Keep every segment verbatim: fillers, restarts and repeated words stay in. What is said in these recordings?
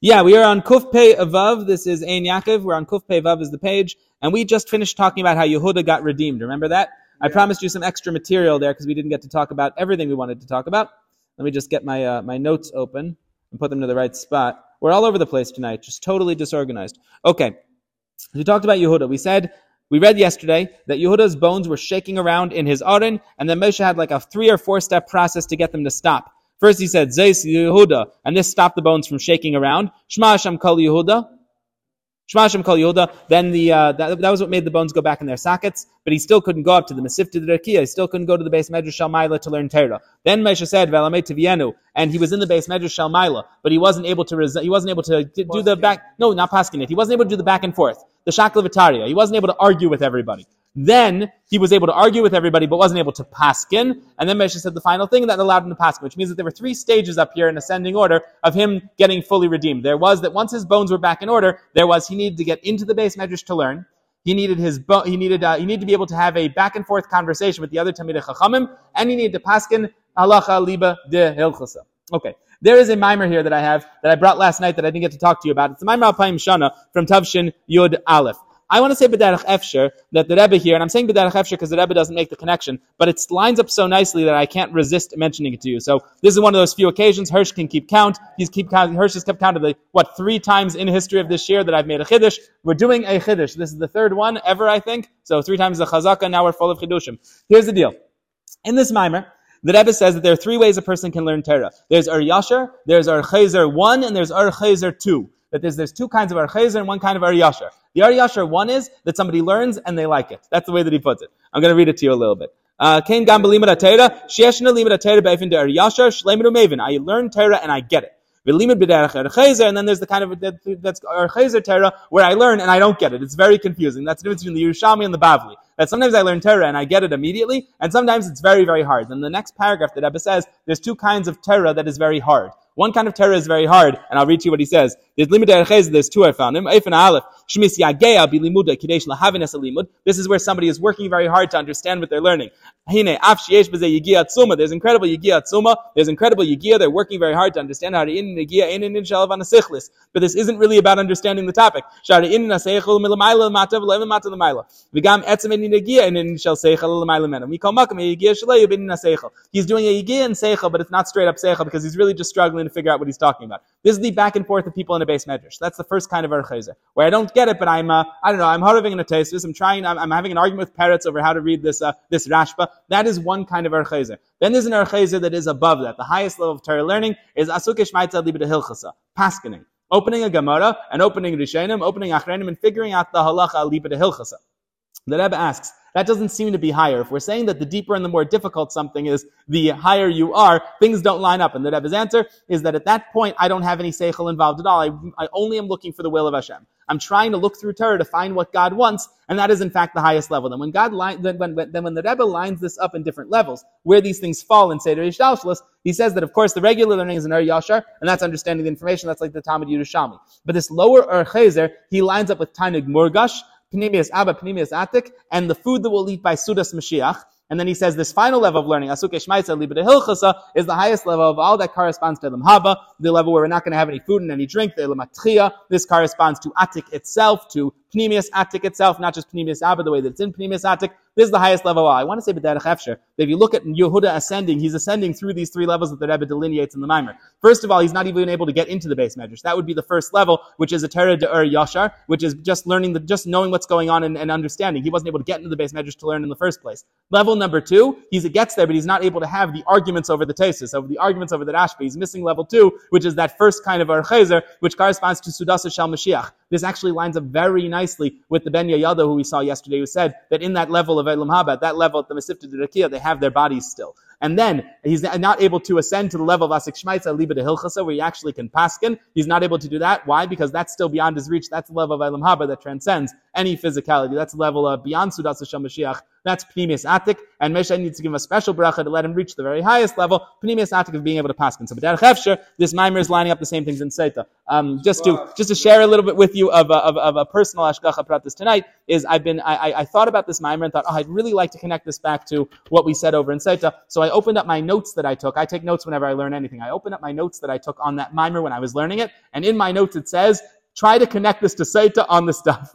Yeah, we are on Kufpeh Avav. This is Ein Yaakov. We're on Kufpeh Avav is the page. And we just finished talking about how Yehuda got redeemed. Remember that? Yeah. I promised you some extra material there because we didn't get to talk about everything we wanted to talk about. Let me just get my uh, my notes open and put them to the right spot. We're all over the place tonight, just totally disorganized. Okay, we talked about Yehuda. We said, we read yesterday that Yehuda's bones were shaking around in his oren, and then Moshe had like a three or four step process to get them to stop. First he said, Zeis Yehuda, and this stopped the bones from shaking around. Shma Hashem Kal Yehuda. Shma Hashem Kal Yehuda. Then the, uh, that, that was what made the bones go back in their sockets, but he still couldn't go up to the Masif to the Rekia. He still couldn't go to the base medrash Shalmaila to learn Terah. Then Moshe said, Vallame to Vienu, and he was in the base medrash Shalmaila, but he wasn't able to, resi- he wasn't able to d- do the back, no, not paskin it. He wasn't able to do the back and forth. The Shaklavataria. He wasn't able to argue with everybody. Then he was able to argue with everybody, but wasn't able to paskin. And then Moshe said the final thing that allowed him to paskin, which means that there were three stages up here in ascending order of him getting fully redeemed. There was that once his bones were back in order, there was he needed to get into the base medrash to learn. He needed his bo- he needed uh, he needed to be able to have a back and forth conversation with the other Talmidei Chachamim, and he needed to paskin halacha liba de hilchasa. Okay. There is a mimer here that I have, that I brought last night that I didn't get to talk to you about. It's the mimer Alpayim Shana from Tavshin Yud Aleph. I want to say B'darach Efsher, that the Rebbe here, and I'm saying B'darach Efsher because the Rebbe doesn't make the connection, but it lines up so nicely that I can't resist mentioning it to you. So this is one of those few occasions. Hirsch can keep count. He's keep count. Hirsch has kept count of the, what, three times in history of this year that I've made a chiddush. We're doing a chiddush. This is the third one ever, I think. So three times the chazaka, now we're full of chiddushim. Here's the deal. In this mimer, the Rebbe says that there are three ways a person can learn Torah. There's Ariyashar, there's Archezer one, and there's Archezer two. That there's, there's two kinds of Archezer and one kind of Ariyashar. The Ariyashar one is that somebody learns and they like it. That's the way that he puts it. I'm going to read it to you a little bit. Uh, I learn Torah and I get it. And then there's the kind of, that, that's Archezer Torah, where I learn and I don't get it. It's very confusing. That's the difference between the Yerushalmi and the Bavli. That sometimes I learn Terah and I get it immediately, and sometimes it's very, very hard. Then the next paragraph that Rebbe says, there's two kinds of Terah that is very hard. One kind of Terah is very hard, and I'll read to you what he says. There's two I found him. This is where somebody is working very hard to understand what they're learning. There's incredible Yigiyah Atzuma. There's incredible Yigiyah. They're working very hard to understand how to in Yigiyah. But this isn't really about understanding the topic. He's doing a Yigiyah in Seychah, but it's not straight up Seychah because he's really just struggling to figure out what he's talking about. This is the back and forth of people in a base medrash. That's the first kind of Archezer, where I don't get it, but I'm, uh, I don't know, I'm harving in a tesis, I'm trying, I'm, I'm having an argument with parrots over how to read this uh, this rashba. That is one kind of Archezer. Then there's an Archezer that is above that. The highest level of Torah learning is Asukesh Maitza Libida Hilchasa, Paskining, opening a Gemara, and opening Rishonim, opening Achrenim, and figuring out the Halacha Libida Hilchasa. The Rebbe asks, that doesn't seem to be higher. If we're saying that the deeper and the more difficult something is, the higher you are, things don't line up. And the Rebbe's answer is that at that point, I don't have any seichel involved at all. I, I only am looking for the will of Hashem. I'm trying to look through Torah to find what God wants, and that is in fact the highest level. Then when God, li- then when, when, then when the Rebbe lines this up in different levels, where these things fall in Seder Yishdalshlus, he says that of course the regular learning is an Ariyashar, and that's understanding the information, that's like the Talmud Yerushalmi. But this lower Archezer, he lines up with Tanig Murgash, Pneumius Atik, Pneumius Atik, and the food that we'll eat by Sudas Mashiach. And then he says this final level of learning, Asuke Shmaitza Libida Hilchasa, is the highest level of all that corresponds to Eilam Haba, the level where we're not going to have any food and any drink, the Eilam Atria. This corresponds to Atik itself, to Pneumius Atik itself, not just Pneumius Abba, the way that it's in Pneumius Atik. This is the highest level of all. I want to say B'darach Efsher, that if you look at Yehuda ascending, he's ascending through these three levels that the Rebbe delineates in the mimer. First of all, he's not even able to get into the base medrash. That would be the first level, which is a Torah de'ur yashar, which is just learning, the, just knowing what's going on and, and understanding. He wasn't able to get into the base medrash to learn in the first place. Level number two, he's, he gets there, but he's not able to have the arguments over the tesis, over the arguments over the rashba. He's missing level two, which is that first kind of Archezer, which corresponds to Sudas Shel Mashiach. This actually lines up very nicely with the Ben Yayada who we saw yesterday, who said that in that level of Eilam Haba, at that level at the Masif to the Rekia, they have their bodies still. And then he's not able to ascend to the level of Asik Shmaitza Liba de Hilchasa, where he actually can paskin. He's not able to do that. Why? Because that's still beyond his reach. That's the level of Eilam Haba that transcends any physicality. That's the level of beyond Sudas Hashem Mashiach. That's Pneumius Atik. and Moshe needs to give him a special bracha to let him reach the very highest level, Pneumius Atik, of being able to paskin. So B'darach Efsher, this mimer is lining up the same things in Saita. Um, just to just to share a little bit with you of a, of, of a personal Ashgacha Pratis tonight, is I've been, I, I, I thought about this mimer and thought, oh, I'd really like to connect this back to what we said over in Seychah. So I opened up my notes that I took. I take notes whenever I learn anything. I opened up my notes that I took on that mimer when I was learning it. And in my notes it says, try to connect this to Seychah on the stuff.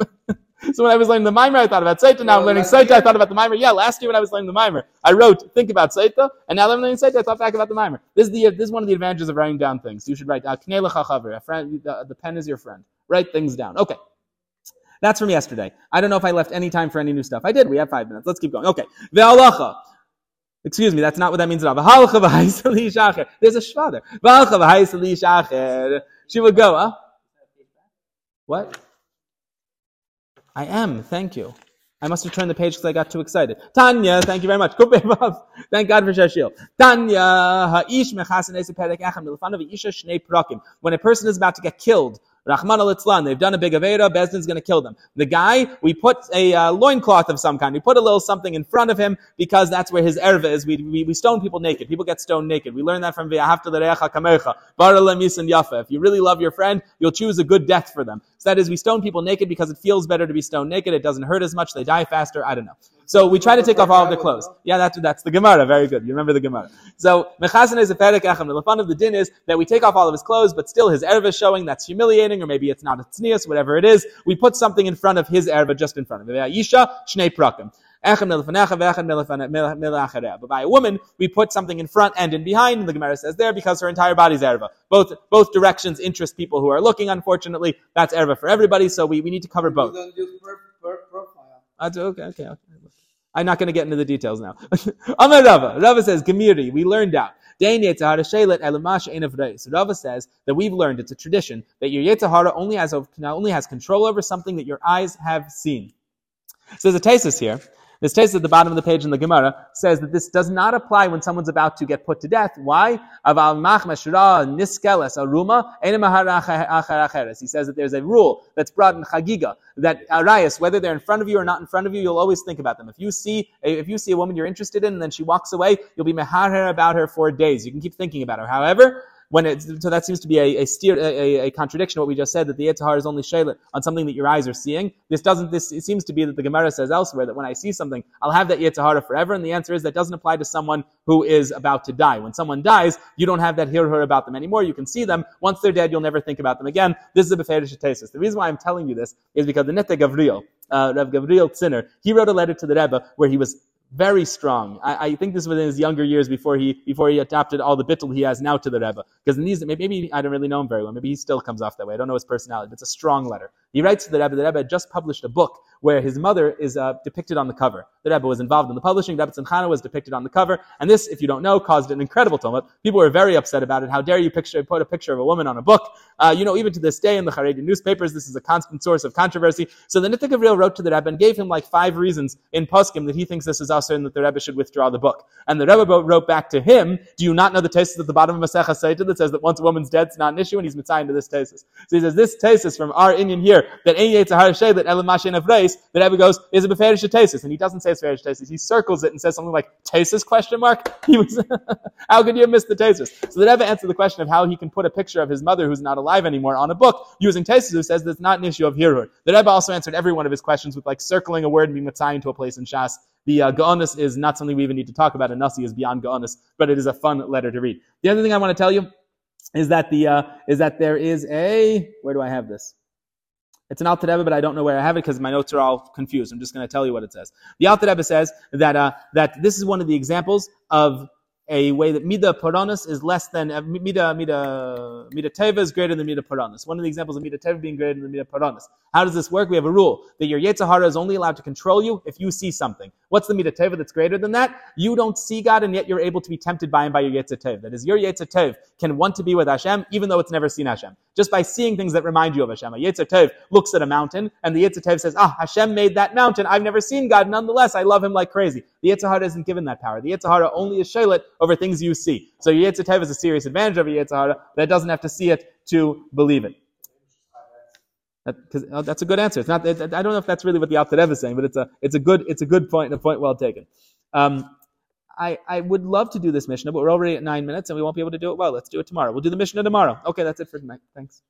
So when I was learning the mimer, I thought about Saita. Now I'm learning Saita, I thought about the mimer. Yeah, last year when I was learning the mimer, I wrote, think about Saita, and now that I'm learning Saita, I thought back about the mimer. This is the this is one of the advantages of writing down things. You should write, uh, a friend, the, the pen is your friend. Write things down. Okay. That's from yesterday. I don't know if I left any time for any new stuff. I did. We have five minutes. Let's keep going. Okay. The halacha. Excuse me, that's not what that means at all. There's a shva there. She would go, huh? What? I am, thank you. I must have turned the page because I got too excited. Tanya, thank you very much. Kufpeh Avav, thank God for Shashil. Tanya, when a person is about to get killed, Rahman al-Itzlan, they've done a big Aveda, Bezdin's gonna kill them. The guy, we put a uh, loincloth of some kind, we put a little something in front of him, because that's where his erva is. We, we, we stone people naked. People get stoned naked. We learn that from V'ahavta l'reacha kamecha. Bara l'misan yafa. If you really love your friend, you'll choose a good death for them. So that is, we stone people naked because it feels better to be stoned naked. It doesn't hurt as much. They die faster. I don't know. So we try to take off all of their clothes. Yeah, that's, that's the Gemara. Very good. You remember the Gemara. So, mechasen is a perek echam. The fun of the din is that we take off all of his clothes, but still his erva is showing. That's humiliating, or maybe it's not a tznius, whatever it is. We put something in front of his erva, just in front of him. Yisha, shnei prakim. But by a woman, we put something in front and in behind, and the Gemara says there, because her entire body's erva. Both both directions interest people who are looking, unfortunately. That's erva for everybody, so we, we need to cover both. Okay, okay, okay. I'm not going to get into the details now. Amar Rava. Rava says, Gemiri, we learned out. Rava says that we've learned, it's a tradition, that your Yetzahara only has only has control over something that your eyes have seen. So there's a tesis here. This tesis at the bottom of the page in the Gemara says that this does not apply when someone's about to get put to death. Why? He says that there's a rule that's brought in Chagiga that arayas, whether they're in front of you or not in front of you, you'll always think about them. If you see if you see a woman you're interested in and then she walks away, you'll be meharher about her for days. You can keep thinking about her. However, when it, so that seems to be a a, steer, a a contradiction of what we just said, that the Yetzirah is only shaylet on something that your eyes are seeing. This doesn't. This it seems to be that the Gemara says elsewhere that when I see something, I'll have that Yetzirah forever. And the answer is that doesn't apply to someone who is about to die. When someone dies, you don't have that hirhur about them anymore. You can see them once they're dead. You'll never think about them again. This is a beferish tesis. The reason why I'm telling you this is because the Nete Gavriel, uh, Rav Gavriel Tziner, he wrote a letter to the Rebbe where he was very strong. I, I think this was in his younger years before he before he adopted all the bittul he has now to the Rebbe. Because in these, maybe I don't really know him very well. Maybe he still comes off that way. I don't know his personality, but it's a strong letter. He writes to the Rebbe. The Rebbe had just published a book where his mother is uh, depicted on the cover. The Rebbe was involved in the publishing. Rebbe Tzimchana was depicted on the cover. And this, if you don't know, caused an incredible tumult. People were very upset about it. How dare you picture put a picture of a woman on a book? Uh, you know, even to this day in the Haredi newspapers, this is a constant source of controversy. So the Nitya Gavril wrote to the Rebbe and gave him like five reasons in Poskim that he thinks this is also and that the Rebbe should withdraw the book. And the Rebbe wrote back to him, do you not know the tesis at the bottom of Masechah Saita that says that once a woman's dead, it's not an issue, and he's mitzayin to this tesis. So he says, this tesis from our Indian here, that Ein Yaakov, that Elam Haba of Reis, the Rebbe goes, is a beferish tesis. And he doesn't say it's beferish tesis. He circles it and says something like, tesis, question mark? He was, how could you have missed the tesis? So the Rebbe answered the question of how he can put a picture of his mother who's not alive anymore on a book using tesis, who says that it's not an issue of hirur. The Rebbe also answered every one of his questions with like circling a word and being mitzayin to a place in Shas. The uh, Gaonis is not something we even need to talk about. And Nasi is beyond Gaonis, but it is a fun letter to read. The other thing I want to tell you is that the uh, is that there is a where do I have this? It's an Alter Rebbe, but I don't know where I have it because my notes are all confused. I'm just going to tell you what it says. The Alter Rebbe says that uh, that this is one of the examples of a way that Mida Poranus is less than, uh, Mida, Mida, Mida Teva is greater than Mida Poranus. One of the examples of Mida Teva being greater than Mida Poranus. How does this work? We have a rule that your Yetzirah is only allowed to control you if you see something. What's the Mida Teva that's greater than that? You don't see God and yet you're able to be tempted by Him by your Yetzirah. That is, your Yetzirah can want to be with Hashem even though it's never seen Hashem. Just by seeing things that remind you of Hashem. A Yetzirah looks at a mountain and the Yetzirah says, ah, Hashem made that mountain. I've never seen God. Nonetheless, I love Him like crazy. The Yetzirah isn't given that power. The Yetzirah only is shaylet over things you see. So your Yetzer Teva is a serious advantage over your Yetzer Hara that doesn't have to see it to believe it. That, oh, that's a good answer. It's not. It, I don't know if that's really what the Alter Rebbe is saying, but it's a it's a good it's a good point and a point well taken. Um, I, I would love to do this Mishnah, but we're already at nine minutes and we won't be able to do it well. Let's do it tomorrow. We'll do the Mishnah tomorrow. Okay, that's it for tonight. Thanks.